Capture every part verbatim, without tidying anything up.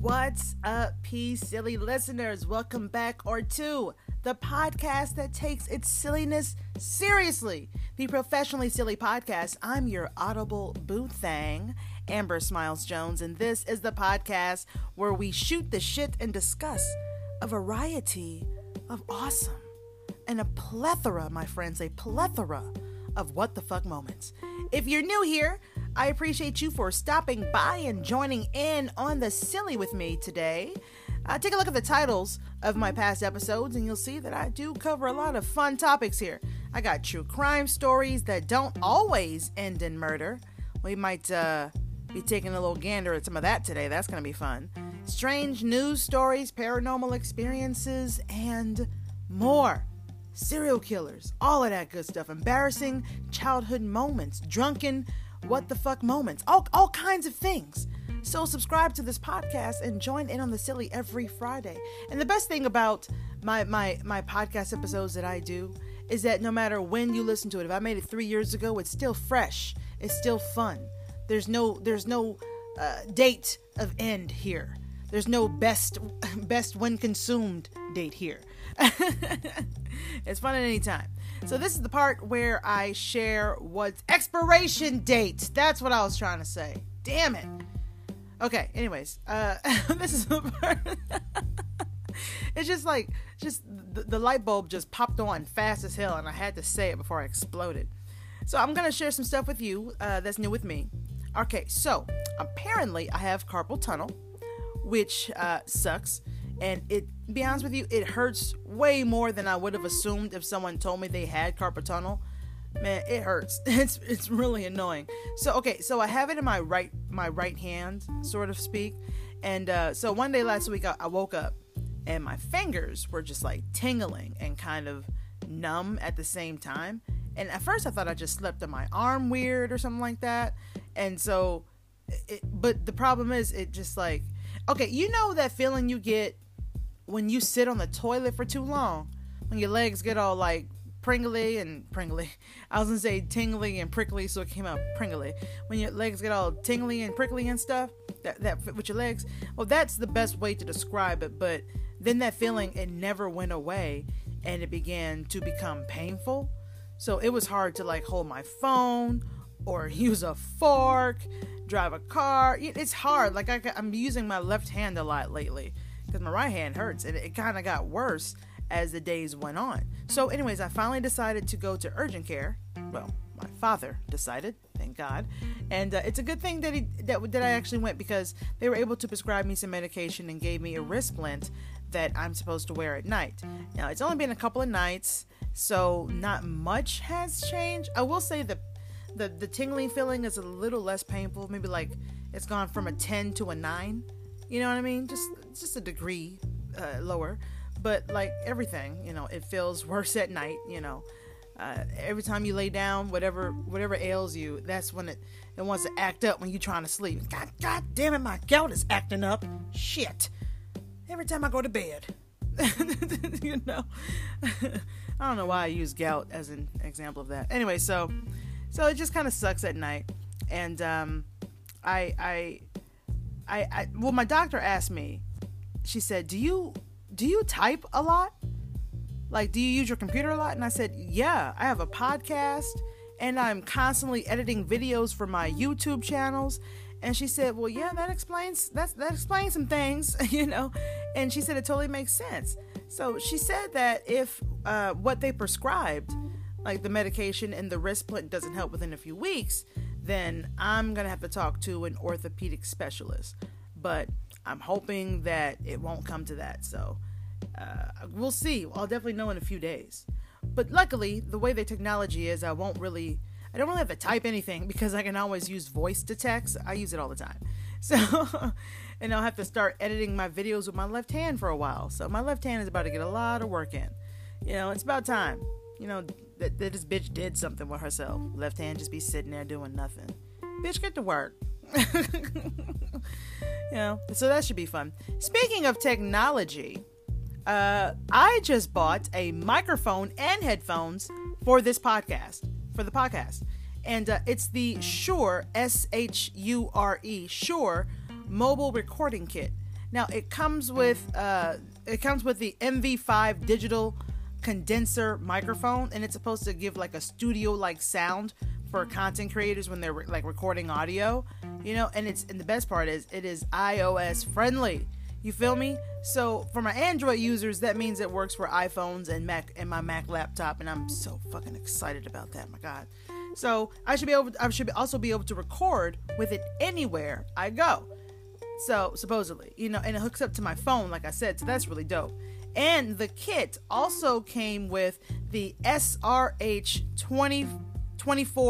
What's up, peace, silly listeners? Welcome back or to the podcast that takes its silliness seriously, the Professionally Silly Podcast. I'm your audible boo thang, Amber Smiles Jones, and this is the podcast where we shoot the shit and discuss a variety of awesome and a plethora, my friends, a plethora of what the fuck moments. If you're new here, I appreciate you for stopping by and joining in on the silly with me today. Uh, take a look at the titles of my past episodes and you'll see that I do cover a lot of fun topics here. I got true crime stories that don't always end in murder. We might uh, be taking a little gander at some of that today. That's going to be fun. Strange news stories, paranormal experiences, and more. Serial killers, all of that good stuff. Embarrassing childhood moments, drunken what the fuck moments, all, all kinds of things. So subscribe to this podcast and join in on the silly every Friday. And the best thing about my, my, my podcast episodes that I do is that no matter when you listen to it, if I made it three years ago, it's still fresh. It's still fun. There's no, there's no uh, date of end here. There's no best, best when consumed date here. It's fun at any time. So this is the part where I share what's expiration date. That's what I was trying to say. Damn it. Okay. Anyways, uh, this is the part. It's just like, just the, the light bulb just popped on fast as hell, and I had to say it before I exploded. So I'm gonna share some stuff with you uh, that's new with me. Okay. So apparently I have carpal tunnel, which uh, sucks. And it, to be honest with you, it hurts way more than I would have assumed if someone told me they had carpal tunnel. Man, it hurts. It's it's really annoying. So, okay, so I have it in my right my right hand, sort of speak. And uh, so one day last week, I, I woke up and my fingers were just like tingling and kind of numb at the same time. And at first I thought I just slept on my arm weird or something like that. And so, it, but the problem is it just like, okay, you know that feeling you get when you sit on the toilet for too long, when your legs get all like pringly and pringly, I was gonna say tingly and prickly, so it came out pringly. When your legs get all tingly and prickly and stuff, that that with your legs, well, that's the best way to describe it. But then that feeling, it never went away, and it began to become painful. So it was hard to like hold my phone or use a fork, drive a car. It's hard. Like I, I'm using my left hand a lot lately, because my right hand hurts, and it kind of got worse as the days went on. So anyways, I finally decided to go to urgent care. Well, my father decided, thank God. And uh, it's a good thing that he that, that I actually went, because they were able to prescribe me some medication and gave me a wristband that I'm supposed to wear at night. Now, it's only been a couple of nights, so not much has changed. I will say the the, the tingling feeling is a little less painful. Maybe like it's gone from a ten to a nine. You know what I mean? Just just a degree uh, lower. But like everything, you know, it feels worse at night, you know. Uh, every time you lay down, whatever whatever ails you, that's when it, it wants to act up when you're trying to sleep. God, God damn it, my gout is acting up. Shit. Every time I go to bed. You know? I don't know why I use gout as an example of that. Anyway, so so it just kind of sucks at night. And um, I... I I, I, well, my doctor asked me, she said, do you, do you type a lot? Like, do you use your computer a lot? And I said, yeah, I have a podcast and I'm constantly editing videos for my YouTube channels. And she said, well, yeah, that explains, that's, that explains some things, you know? And she said, it totally makes sense. So she said that if, uh, what they prescribed, like the medication and the wristband doesn't help within a few weeks, then I'm going to have to talk to an orthopedic specialist, but I'm hoping that it won't come to that. So, uh, we'll see. I'll definitely know in a few days, but luckily the way the technology is, I won't really, I don't really have to type anything because I can always use voice to text. I use it all the time. So, and I'll have to start editing my videos with my left hand for a while. So my left hand is about to get a lot of work in, you know, it's about time, you know, That, that this bitch did something with herself. Left hand just be sitting there doing nothing. Bitch, get to work. You know, so that should be fun. Speaking of technology, uh, I just bought a microphone and headphones for this podcast, for the podcast. And uh, it's the Shure, S H U R E, Shure mobile recording kit. Now it comes with uh, it comes with the M V five digital condenser microphone, and it's supposed to give like a studio-like sound for content creators when they're re- like recording audio, you know. And it's and the best part is it is iOS friendly. You feel me? So for my Android users, that means it works for iPhones and Mac and my Mac laptop, and I'm so fucking excited about that. My God. So I should be able to, I should also be able to record with it anywhere I go. So supposedly, you know, and it hooks up to my phone, like I said. So that's really dope. And the kit also came with the S R H two four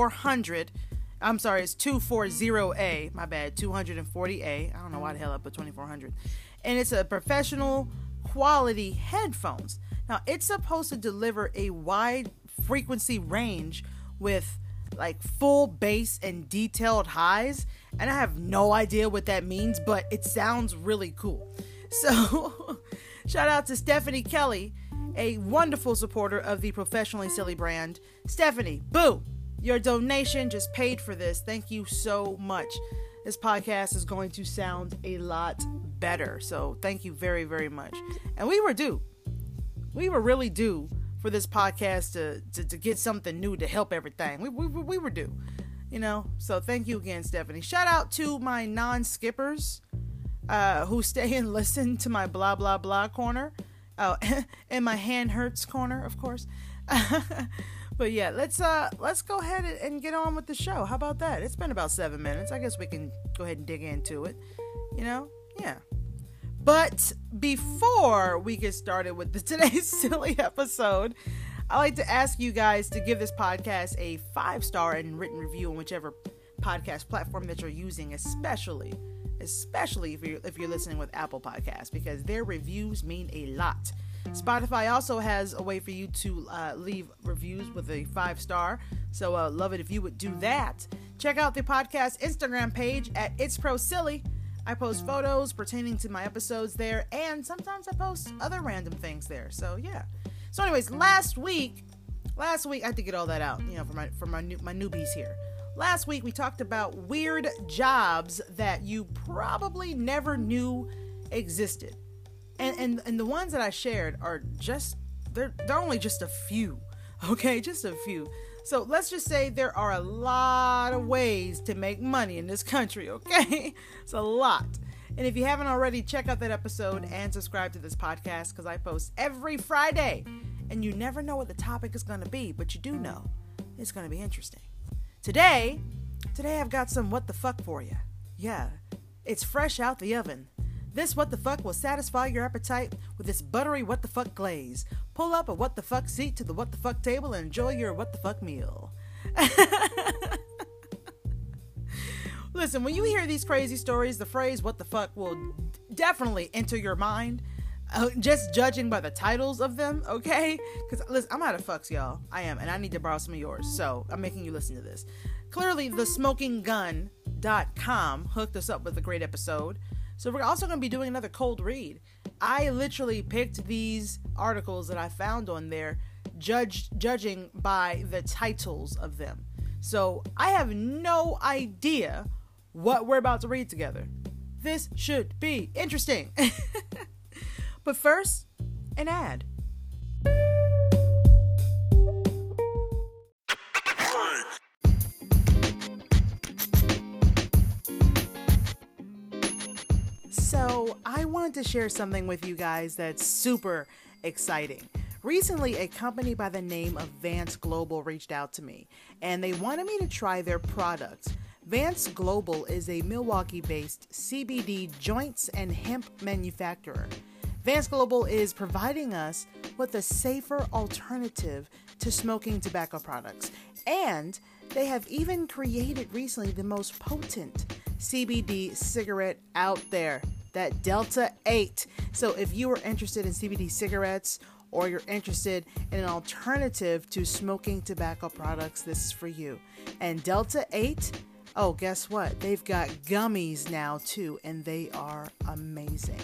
zero zero. I'm sorry, it's two forty A. My bad, two forty A. I don't know why the hell I put twenty-four hundred. And it's a professional quality headphones. Now it's supposed to deliver a wide frequency range with like full bass and detailed highs, and I have no idea what that means, but it sounds really cool. So shout out to Stephanie Kelly, a wonderful supporter of the Professionally Silly brand. Stephanie, boo, your donation just paid for this. Thank you so much. This podcast is going to sound a lot better, so thank you very, very much. And we were due. We were really due for this podcast to, to, to get something new to help everything. We, we, we were due, you know, so thank you again, Stephanie. Shout out to my non-skippers uh, who stay and listen to my blah, blah, blah corner. Oh, and my hand hurts corner, of course. But yeah, let's uh let's go ahead and get on with the show. How about that? It's been about seven minutes. I guess we can go ahead and dig into it, you know? Yeah. But before we get started with the today's silly episode, I'd like to ask you guys to give this podcast a five-star and written review on whichever podcast platform that you're using, especially, especially if you're, if you're listening with Apple Podcasts, because their reviews mean a lot. Spotify also has a way for you to uh, leave reviews with a five-star, so uh, love it if you would do that. Check out the podcast Instagram page at It's Pro Silly. I post photos pertaining to my episodes there, and sometimes I post other random things there. So yeah. So anyways, last week, last week I had to get all that out, you know, for my for my new, my newbies here. Last week we talked about weird jobs that you probably never knew existed, and and and the ones that I shared are just they're they're only just a few, okay, just a few. So let's just say there are a lot of ways to make money in this country, okay? It's a lot. And if you haven't already, check out that episode and subscribe to this podcast, because I post every Friday. And you never know what the topic is going to be, but you do know it's going to be interesting. Today, today I've got some what the fuck for you. Yeah, it's fresh out the oven. This what the fuck will satisfy your appetite with this buttery what the fuck glaze. Pull up a what the fuck seat to the what the fuck table and enjoy your what the fuck meal. Listen, when you hear these crazy stories, the phrase what the fuck will definitely enter your mind, uh, just judging by the titles of them, okay? Because listen, I'm out of fucks, y'all. I am, and I need to borrow some of yours, so I'm making you listen to this. Clearly, the smoking gun dot com hooked us up with a great episode. So we're also going to be doing another cold read. I literally picked these articles that I found on there, judged, judging by the titles of them. So I have no idea what we're about to read together. This should be interesting. But first, an ad. So I wanted to share something with you guys that's super exciting. Recently, a company by the name of Vance Global reached out to me, and they wanted me to try their products. Vance Global is a Milwaukee-based C B D joints and hemp manufacturer. Vance Global is providing us with a safer alternative to smoking tobacco products, and they have even created recently the most potent C B D cigarette out there, that Delta eight. So if you are interested in C B D cigarettes, or you're interested in an alternative to smoking tobacco products, this is for you. And Delta eight, oh, guess what? They've got gummies now too, and they are amazing.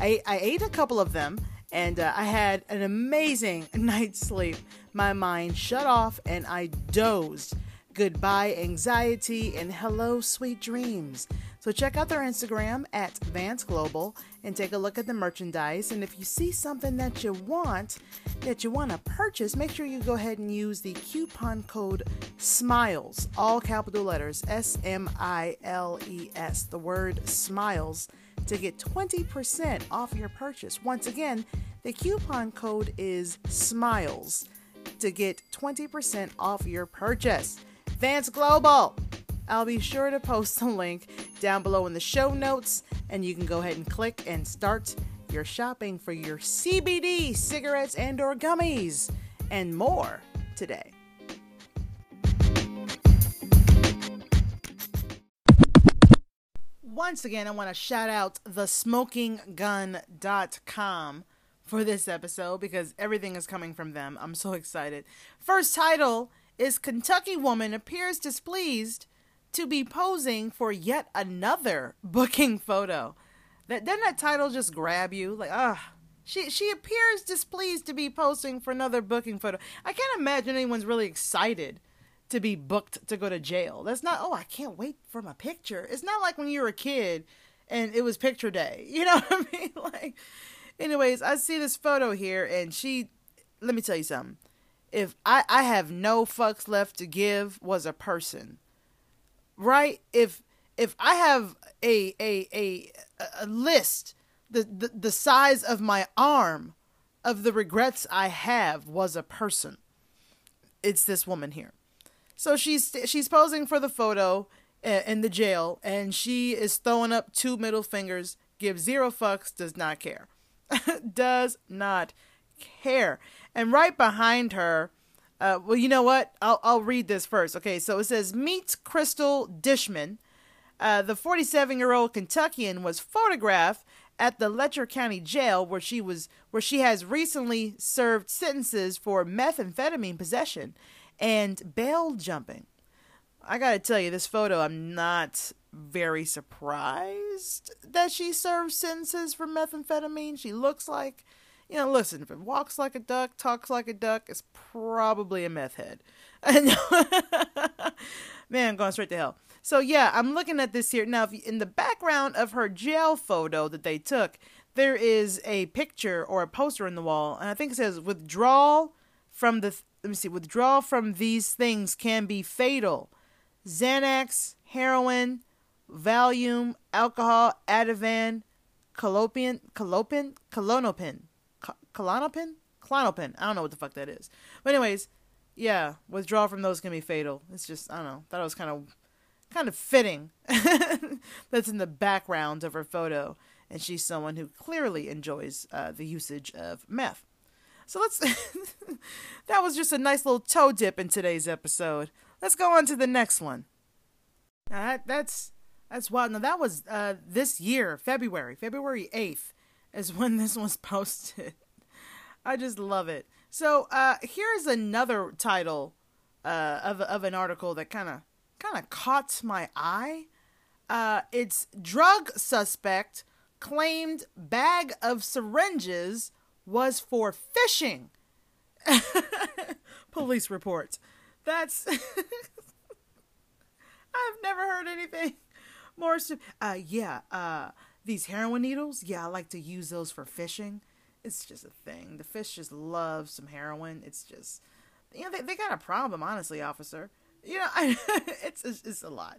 I, I ate a couple of them, and uh, I had an amazing night's sleep. My mind shut off and I dozed goodbye anxiety, and hello sweet dreams. So check out their Instagram at Vance Global and take a look at the merchandise. And if you see something that you want, that you want to purchase, make sure you go ahead and use the coupon code SMILES, all capital letters, S M I L E S, the word SMILES, to get twenty percent off your purchase. Once again, the coupon code is SMILES to get twenty percent off your purchase. Vance Global! I'll be sure to post the link down below in the show notes, and you can go ahead and click and start your shopping for your C B D cigarettes and or gummies and more today. Once again, I want to shout out the smoking gun dot com for this episode because everything is coming from them. I'm so excited. First title is Kentucky Woman Appears Displeased to Be Posing for Yet Another Booking Photo. That, doesn't that title just grab you? Like, ah, she, she appears displeased to be posing for another booking photo. I can't imagine anyone's really excited to be booked to go to jail. That's not, oh, I can't wait for my picture. It's not like when you were a kid and it was picture day. You know what I mean? Like, anyways, I see this photo here and she, let me tell you something. If I, I have no fucks left to give was a person, right? If, if I have a, a, a, a list, the, the, the size of my arm of the regrets I have was a person, it's this woman here. So she's she's posing for the photo in the jail, and she is throwing up two middle fingers, gives zero fucks, does not care. Does not care. And right behind her, uh, well, you know what? I'll, I'll read this first. Okay, so it says, meet Crystal Dishman. Uh, the forty-seven-year-old Kentuckian was photographed at the Letcher County Jail, where she was where she has recently served sentences for methamphetamine possession and bail jumping. I gotta tell you, this photo, I'm not very surprised that she served sentences for methamphetamine. She looks like, you know, listen, if it walks like a duck, talks like a duck, it's probably a meth head. And man, I'm going straight to hell. So yeah, I'm looking at this here. Now, if you, in the background of her jail photo that they took, there is a picture or a poster in the wall, and I think it says, withdrawal from the... Th- Let me see. Withdrawal from these things can be fatal. Xanax, heroin, Valium, alcohol, Ativan, Klonopin, Klonopin, Klonopin, Klonopin, Klonopin. I don't know what the fuck that is. But anyways, yeah, withdrawal from those can be fatal. It's just, I don't know. Thought it was kind of, kind of fitting. That's in the background of her photo, and she's someone who clearly enjoys uh, the usage of meth. So let's, that was just a nice little toe dip in today's episode. Let's go on to the next one. Now that, that's, that's wild. Now that was uh, this year, February, February eighth is when this was posted. I just love it. So uh, here's another title uh, of, of an article that kind of, kind of caught my eye. Uh, it's drug suspect claimed bag of syringes was for fishing. Police reports. That's... I've never heard anything more... Stu- uh, yeah, uh, these heroin needles, yeah, I like to use those for fishing. It's just a thing. The fish just love some heroin. It's just... You know, they, they got a problem, honestly, officer. You know, I, it's, it's, it's a lot.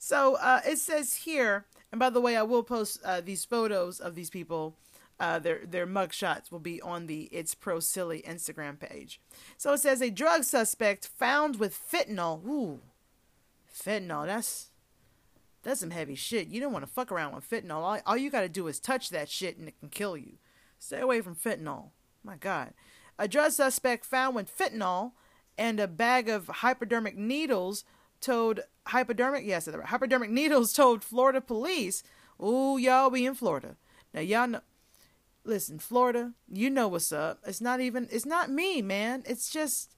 So, uh, it says here... And by the way, I will post uh, these photos of these people... Uh, their their mugshots will be on the It's Pro Silly Instagram page. So it says a drug suspect found with fentanyl. Ooh, fentanyl. That's that's some heavy shit. You don't want to fuck around with fentanyl. All, all you got to do is touch that shit and it can kill you. Stay away from fentanyl. My God. A drug suspect found with fentanyl and a bag of hypodermic needles told hypodermic. Yes, yeah, hypodermic needles told Florida police. Ooh, y'all be in Florida now. Y'all know. Listen, Florida, you know what's up. It's not even, it's not me, man. It's just,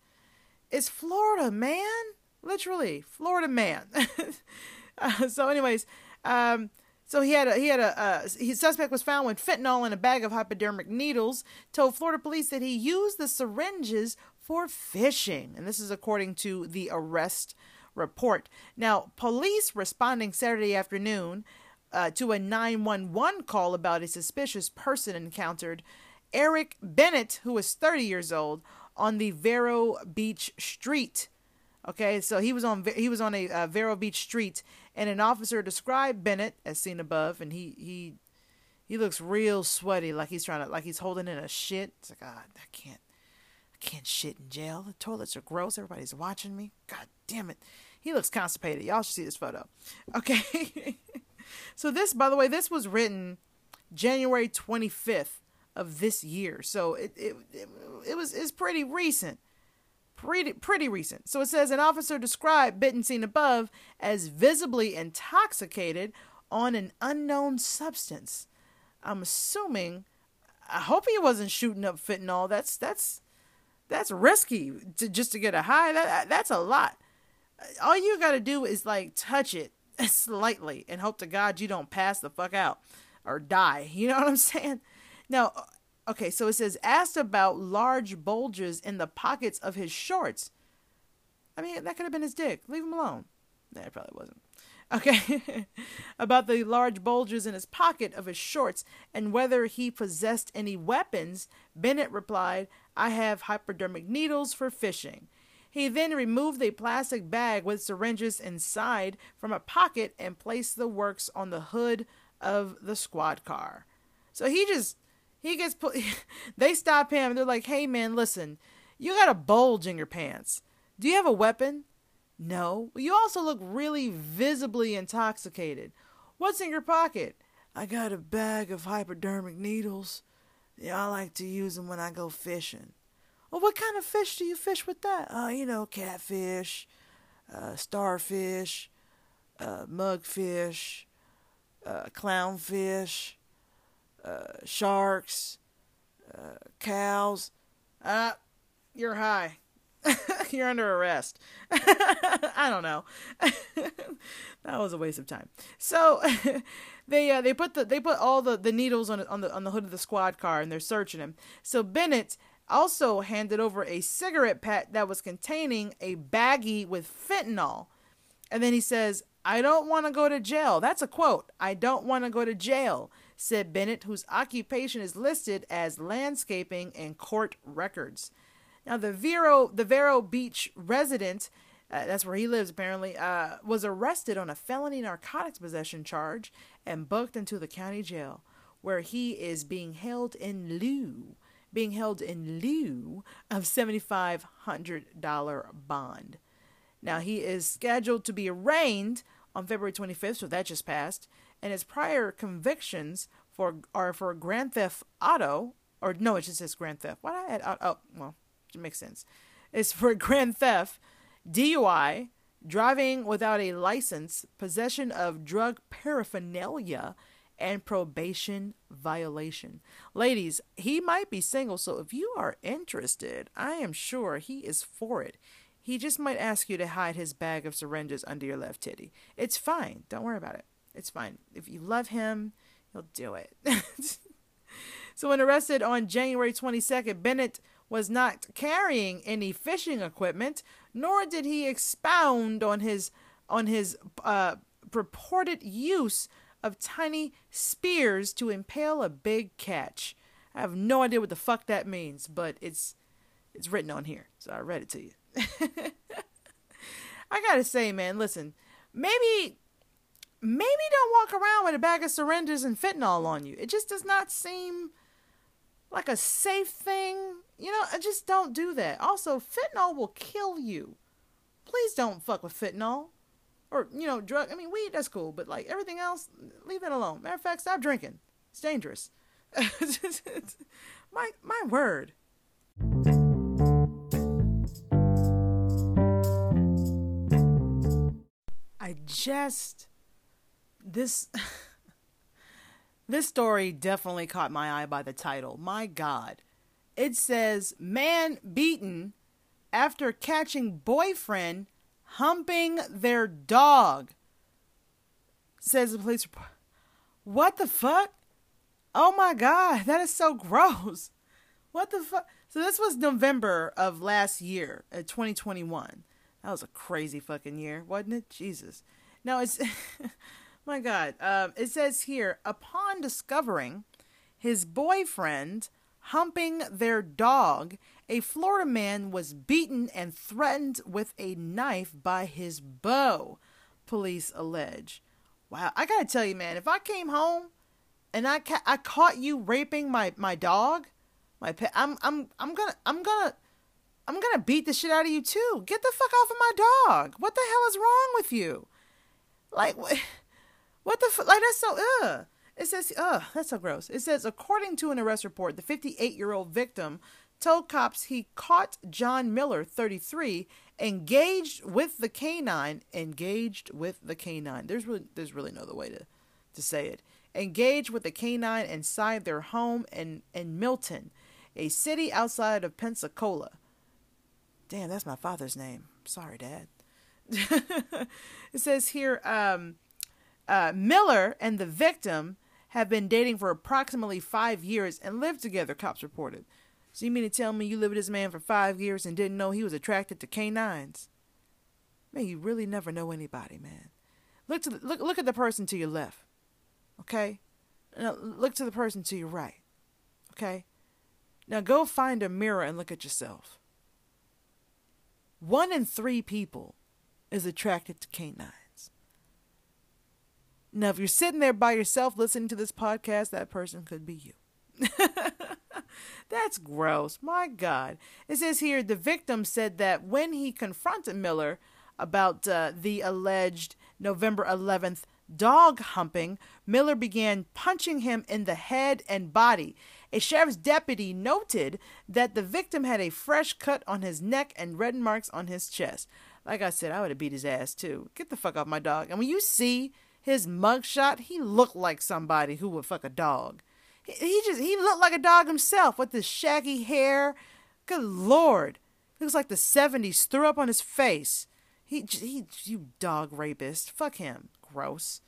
it's Florida, man. Literally, Florida, man. uh, so anyways, um, so he had a, he had a, uh, his suspect was found with fentanyl in a bag of hypodermic needles, told Florida police that he used the syringes for fishing. And this is according to the arrest report. Now, police responding Saturday afternoon uh, to a nine one one call about a suspicious person encountered Eric Bennett, who is thirty years old, on the Vero Beach street. Okay, so he was on he was on a uh, Vero Beach street, and an officer described Bennett as seen above, and he he he looks real sweaty, like he's trying to like he's holding in a shit. It's like, God, I can't I can't shit in jail. The toilets are gross. Everybody's watching me. God damn it. He looks constipated. Y'all should see this photo. Okay. So this, by the way, this was written January twenty-fifth of this year. So it it it, it was it's pretty recent. Pretty, pretty recent. So it says an officer described Bitten seen above as visibly intoxicated on an unknown substance. I'm assuming, I hope he wasn't shooting up fentanyl. That's that's that's risky to just to get a high. That that's a lot. All you got to do is like touch it slightly and hope to God you don't pass the fuck out or die. You know what I'm saying? Now, okay, so it says, asked about large bulges in the pockets of his shorts. I mean, that could have been his dick. Leave him alone. Nah, it probably wasn't. Okay. About the large bulges in his pocket of his shorts and whether he possessed any weapons, Bennett replied, I have hypodermic needles for fishing. He then removed a plastic bag with syringes inside from a pocket and placed the works on the hood of the squad car. So he just... He gets put, they stop him and they're like, hey man, listen, you got a bulge in your pants. Do you have a weapon? No. You also look really visibly intoxicated. What's in your pocket? I got a bag of hypodermic needles. Yeah, I like to use them when I go fishing. Well, what kind of fish do you fish with that? Oh, you know, catfish, uh, starfish, uh, mugfish, uh, clownfish. Uh, sharks, uh, cows. Uh, you're high. You're under arrest. I don't know. That was a waste of time. So they uh, they put the they put all the, the needles on on the on the hood of the squad car and they're searching him. So Bennett also handed over a cigarette pack that was containing a baggie with fentanyl. And then he says, "I don't want to go to jail." That's a quote. "I don't want to go to jail," said Bennett, whose occupation is listed as landscaping and court records. Now, the Vero, the Vero Beach resident, uh, that's where he lives apparently, uh, was arrested on a felony narcotics possession charge and booked into the county jail, where he is being held in lieu, being held in lieu of seven thousand five hundred dollars bond. Now, he is scheduled to be arraigned on February twenty-fifth, so that just passed. And his prior convictions for are for grand theft auto, or no, it just says grand theft. Why did I add auto? Oh, well, it makes sense. It's for grand theft, D U I, driving without a license, possession of drug paraphernalia, and probation violation. Ladies, he might be single, so if you are interested, I am sure he is for it. He just might ask you to hide his bag of syringes under your left titty. It's fine. Don't worry about it. It's fine. If you love him, he'll do it. So when arrested on January twenty-second, Bennett was not carrying any fishing equipment, nor did he expound on his on his uh, purported use of tiny spears to impale a big catch. I have no idea what the fuck that means, but it's it's written on here, so I read it to you. I gotta say, man, listen, maybe... Maybe don't walk around with a bag of syringes and fentanyl on you. It just does not seem like a safe thing. You know, just don't do that. Also, fentanyl will kill you. Please don't fuck with fentanyl. Or, you know, drug. I mean, weed, that's cool. But, like, everything else, leave that alone. Matter of fact, stop drinking. It's dangerous. my, my word. I just... This this story definitely caught my eye by the title. My God. It says, man beaten after catching boyfriend humping their dog, says the police report. What the fuck? Oh my God, that is so gross. What the fuck? So this was November of last year, uh, twenty twenty-one. That was a crazy fucking year, wasn't it? Jesus. Now it's, my God. Um, it says here, upon discovering his boyfriend humping their dog, a Florida man was beaten and threatened with a knife by his beau, police allege. Wow, I gotta tell you, man, if I came home and I ca- I caught you raping my, my dog, my pet, I'm I'm I'm gonna I'm gonna I'm gonna beat the shit out of you too. Get the fuck off of my dog. What the hell is wrong with you? Like what? What the fuck? Like that's so ugh. It says, ugh, that's so gross. It says, according to an arrest report, the fifty-eight-year-old victim told cops he caught John Miller, thirty-three, engaged with the canine. Engaged with the canine. There's really, there's really no other way to, to say it. Engaged with the canine inside their home in, in Milton, a city outside of Pensacola. Damn, that's my father's name. Sorry, Dad. It says here, um, uh, Miller and the victim have been dating for approximately five years and lived together, cops reported. So you mean to tell me you lived with this man for five years and didn't know he was attracted to canines? Man, you really never know anybody, man. Look to the, look look at the person to your left, okay? Now look to the person to your right, okay? Now go find a mirror and look at yourself. One in three people is attracted to canines. Now, if you're sitting there by yourself listening to this podcast, that person could be you. That's gross. My God. It says here, the victim said that when he confronted Miller about uh, the alleged November eleventh dog humping, Miller began punching him in the head and body. A sheriff's deputy noted that the victim had a fresh cut on his neck and red marks on his chest. Like I said, I would have beat his ass too. Get the fuck off my dog. And when you see his mugshot, he looked like somebody who would fuck a dog. He, he just, he looked like a dog himself with this shaggy hair. Good Lord. Looks like the seventies threw up on his face. He, he, you dog rapist. Fuck him. Gross.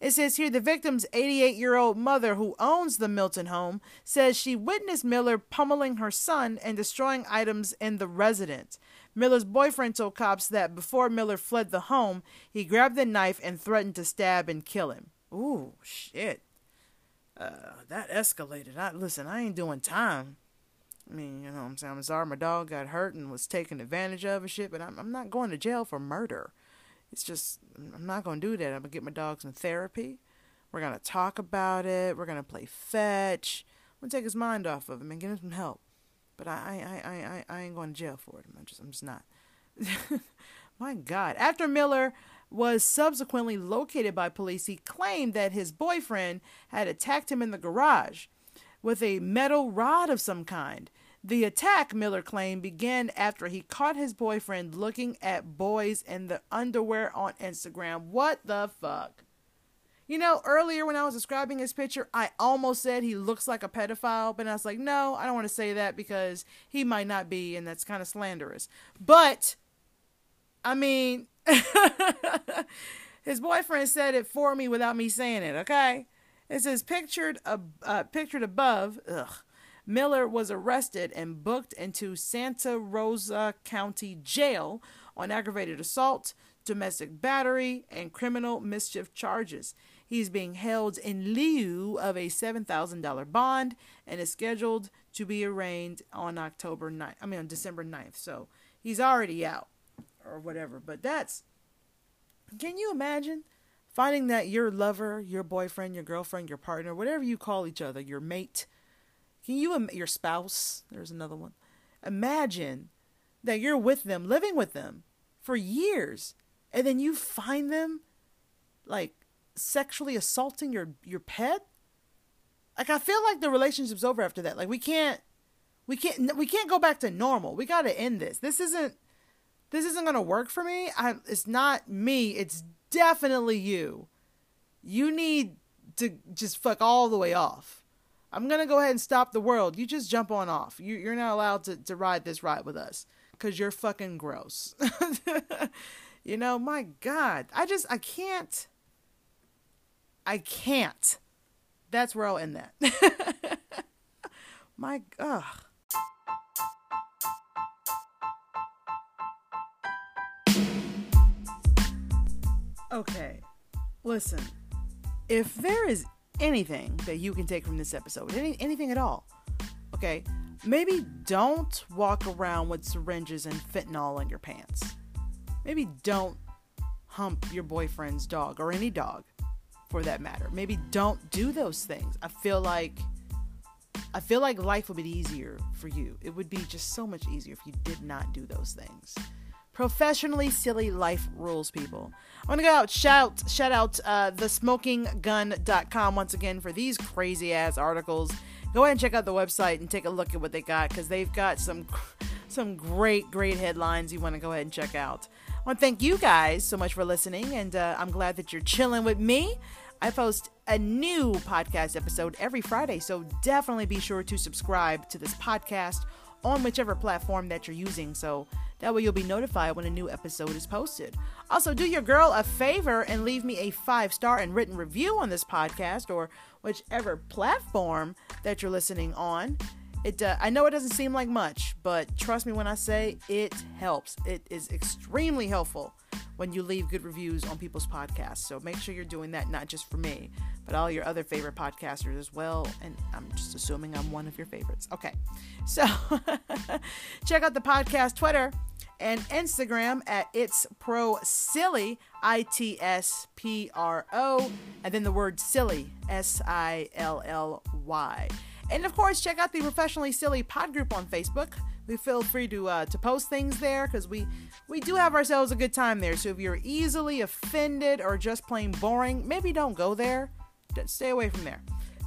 It says here, the victim's eighty-eight-year-old mother, who owns the Milton home, says she witnessed Miller pummeling her son and destroying items in the residence. Miller's boyfriend told cops that before Miller fled the home, he grabbed a knife and threatened to stab and kill him. Ooh, shit. Uh, that escalated. I, listen, I ain't doing time. I mean, you know what I'm saying? I'm sorry my dog got hurt and was taken advantage of and shit, but I'm, I'm not going to jail for murder. It's just, I'm not going to do that. I'm going to get my dog some therapy. We're going to talk about it. We're going to play fetch. I'm going to take his mind off of him and get him some help. But I, I, I, I, I ain't going to jail for it. I'm just, I'm just not. My God. After Miller was subsequently located by police, he claimed that his boyfriend had attacked him in the garage with a metal rod of some kind. The attack, Miller claimed, began after he caught his boyfriend looking at boys in the underwear on Instagram. What the fuck? You know, earlier when I was describing his picture, I almost said he looks like a pedophile, but I was like, no, I don't want to say that because he might not be, and that's kind of slanderous. But, I mean, his boyfriend said it for me without me saying it, okay? It says, pictured, ab- uh, pictured above, ugh. Miller was arrested and booked into Santa Rosa County Jail on aggravated assault, domestic battery, and criminal mischief charges. He's being held in lieu of a seven thousand dollars bond and is scheduled to be arraigned on October ninth. I mean, on December ninth. So he's already out or whatever. But that's, can you imagine finding that your lover, your boyfriend, your girlfriend, your partner, whatever you call each other, your mate, Can you, your spouse, there's another one. Imagine that you're with them, living with them for years, and then you find them like sexually assaulting your, your pet. Like, I feel like the relationship's over after that. Like we can't, we can't, we can't go back to normal. We got to end this. This isn't, this isn't going to work for me. I, it's not me. It's definitely you. You need to just fuck all the way off. I'm going to go ahead and stop the world. You just jump on off. You, you're not allowed to, to ride this ride with us because you're fucking gross. You know, my God, I just, I can't, I can't. That's where I'll end that. My, ugh. Okay, listen, if there is anything that you can take from this episode, any, anything at all, okay, maybe don't walk around with syringes and fentanyl in your pants. Maybe don't hump your boyfriend's dog, or any dog for that matter. Maybe don't do those things. I feel like I feel like life would be easier for you. It would be just so much easier if you did not do those things. Professionally silly life rules, people. I'm going to go out, shout, shout out uh, the smoking gun dot com once again for these crazy ass articles. Go ahead and check out the website and take a look at what they got, because they've got some, some great, great headlines you want to go ahead and check out. I want to thank you guys so much for listening, and uh, I'm glad that you're chilling with me. I post a new podcast episode every Friday, so definitely be sure to subscribe to this podcast on whichever platform that you're using, so that way you'll be notified when a new episode is posted. Also, do your girl a favor and leave me a five-star and written review on this podcast or whichever platform that you're listening on. It uh, I know it doesn't seem like much, but trust me when I say it helps. It is extremely helpful when you leave good reviews on people's podcasts. So make sure you're doing that, not just for me, but all your other favorite podcasters as well. And I'm just assuming I'm one of your favorites. Okay. So check out the podcast Twitter and Instagram at It's Pro Silly, I T S P R O, and then the word silly, S I L L Y. And of course, check out the Professionally Silly Pod Group on Facebook. We feel free to uh, to post things there, because we, we do have ourselves a good time there. So if you're easily offended or just plain boring, maybe don't go there. Just stay away from there.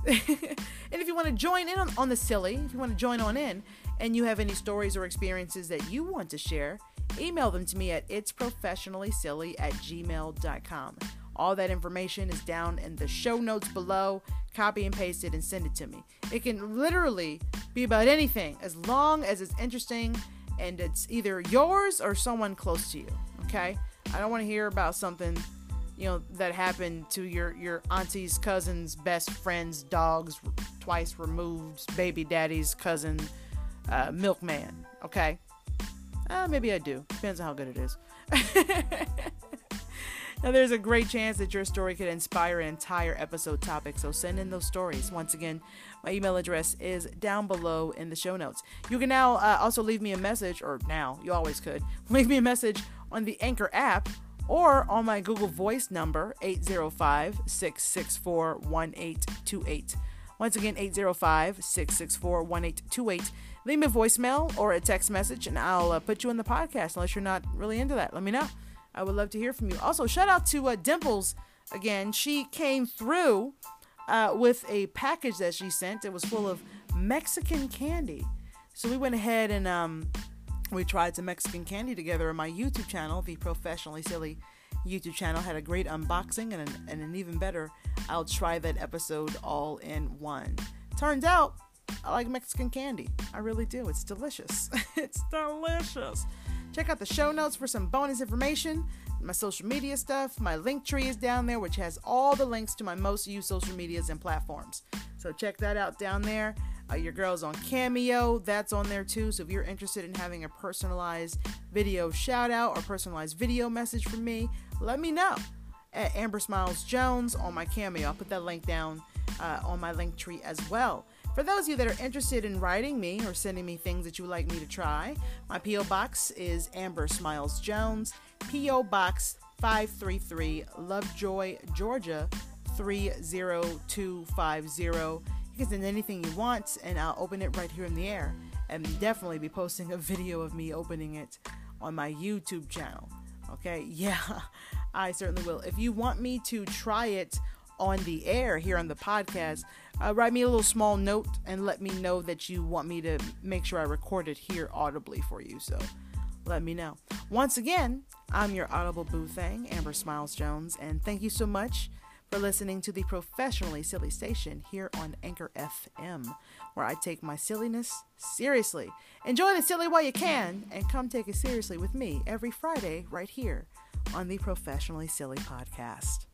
And if you want to join in on, on the silly, if you want to join on in, and you have any stories or experiences that you want to share, email them to me at itsprofessionallysilly at gmail dot com. All that information is down in the show notes below. Copy and paste it and send it to me. It can literally be about anything, as long as it's interesting and it's either yours or someone close to you, okay? I don't want to hear about something, you know, that happened to your, your auntie's cousin's best friend's dog's twice removed baby daddy's cousin uh, milkman, okay? Uh, maybe I do. Depends on how good it is. Now, there's a great chance that your story could inspire an entire episode topic, so send in those stories. Once again, my email address is down below in the show notes. You can now uh, also leave me a message, or now, you always could, leave me a message on the Anchor app or on my Google Voice number, eight zero five, six six four, one eight two eight. Once again, eight zero five, six six four, one eight two eight. Leave me a voicemail or a text message, and I'll uh, put you in the podcast, unless you're not really into that. Let me know. I would love to hear from you. Also, shout out to uh, Dimples again. She came through uh, with a package that she sent. It was full of Mexican candy. So we went ahead and um, we tried some Mexican candy together on my YouTube channel, the Professionally Silly YouTube channel. Had a great unboxing and an, and an even better I'll try that episode all in one. Turns out I like Mexican candy. I really do. It's delicious. It's delicious. Check out the show notes for some bonus information, my social media stuff. My link tree is down there, which has all the links to my most used social medias and platforms. So check that out down there. Uh, your girl's on Cameo. That's on there too. So if you're interested in having a personalized video shout out or personalized video message from me, let me know at Amber Smiles Jones on my Cameo. I'll put that link down uh, on my link tree as well. For those of you that are interested in writing me or sending me things that you would like me to try, my P O. Box is Amber Smiles Jones, P O. Box five three three, Lovejoy, Georgia, three zero two five zero. You can send anything you want, and I'll open it right here in the air, and definitely be posting a video of me opening it on my YouTube channel. Okay, yeah, I certainly will. If you want me to try it on the air here on the podcast, uh, write me a little small note and let me know that you want me to make sure I record it here audibly for you. So let me know. Once again, I'm your audible boo thing, Amber Smiles Jones, and thank you so much for listening to the Professionally Silly Station here on Anchor F M, where I take my silliness seriously. Enjoy the silly while you can, and come take it seriously with me every Friday right here on the Professionally Silly Podcast.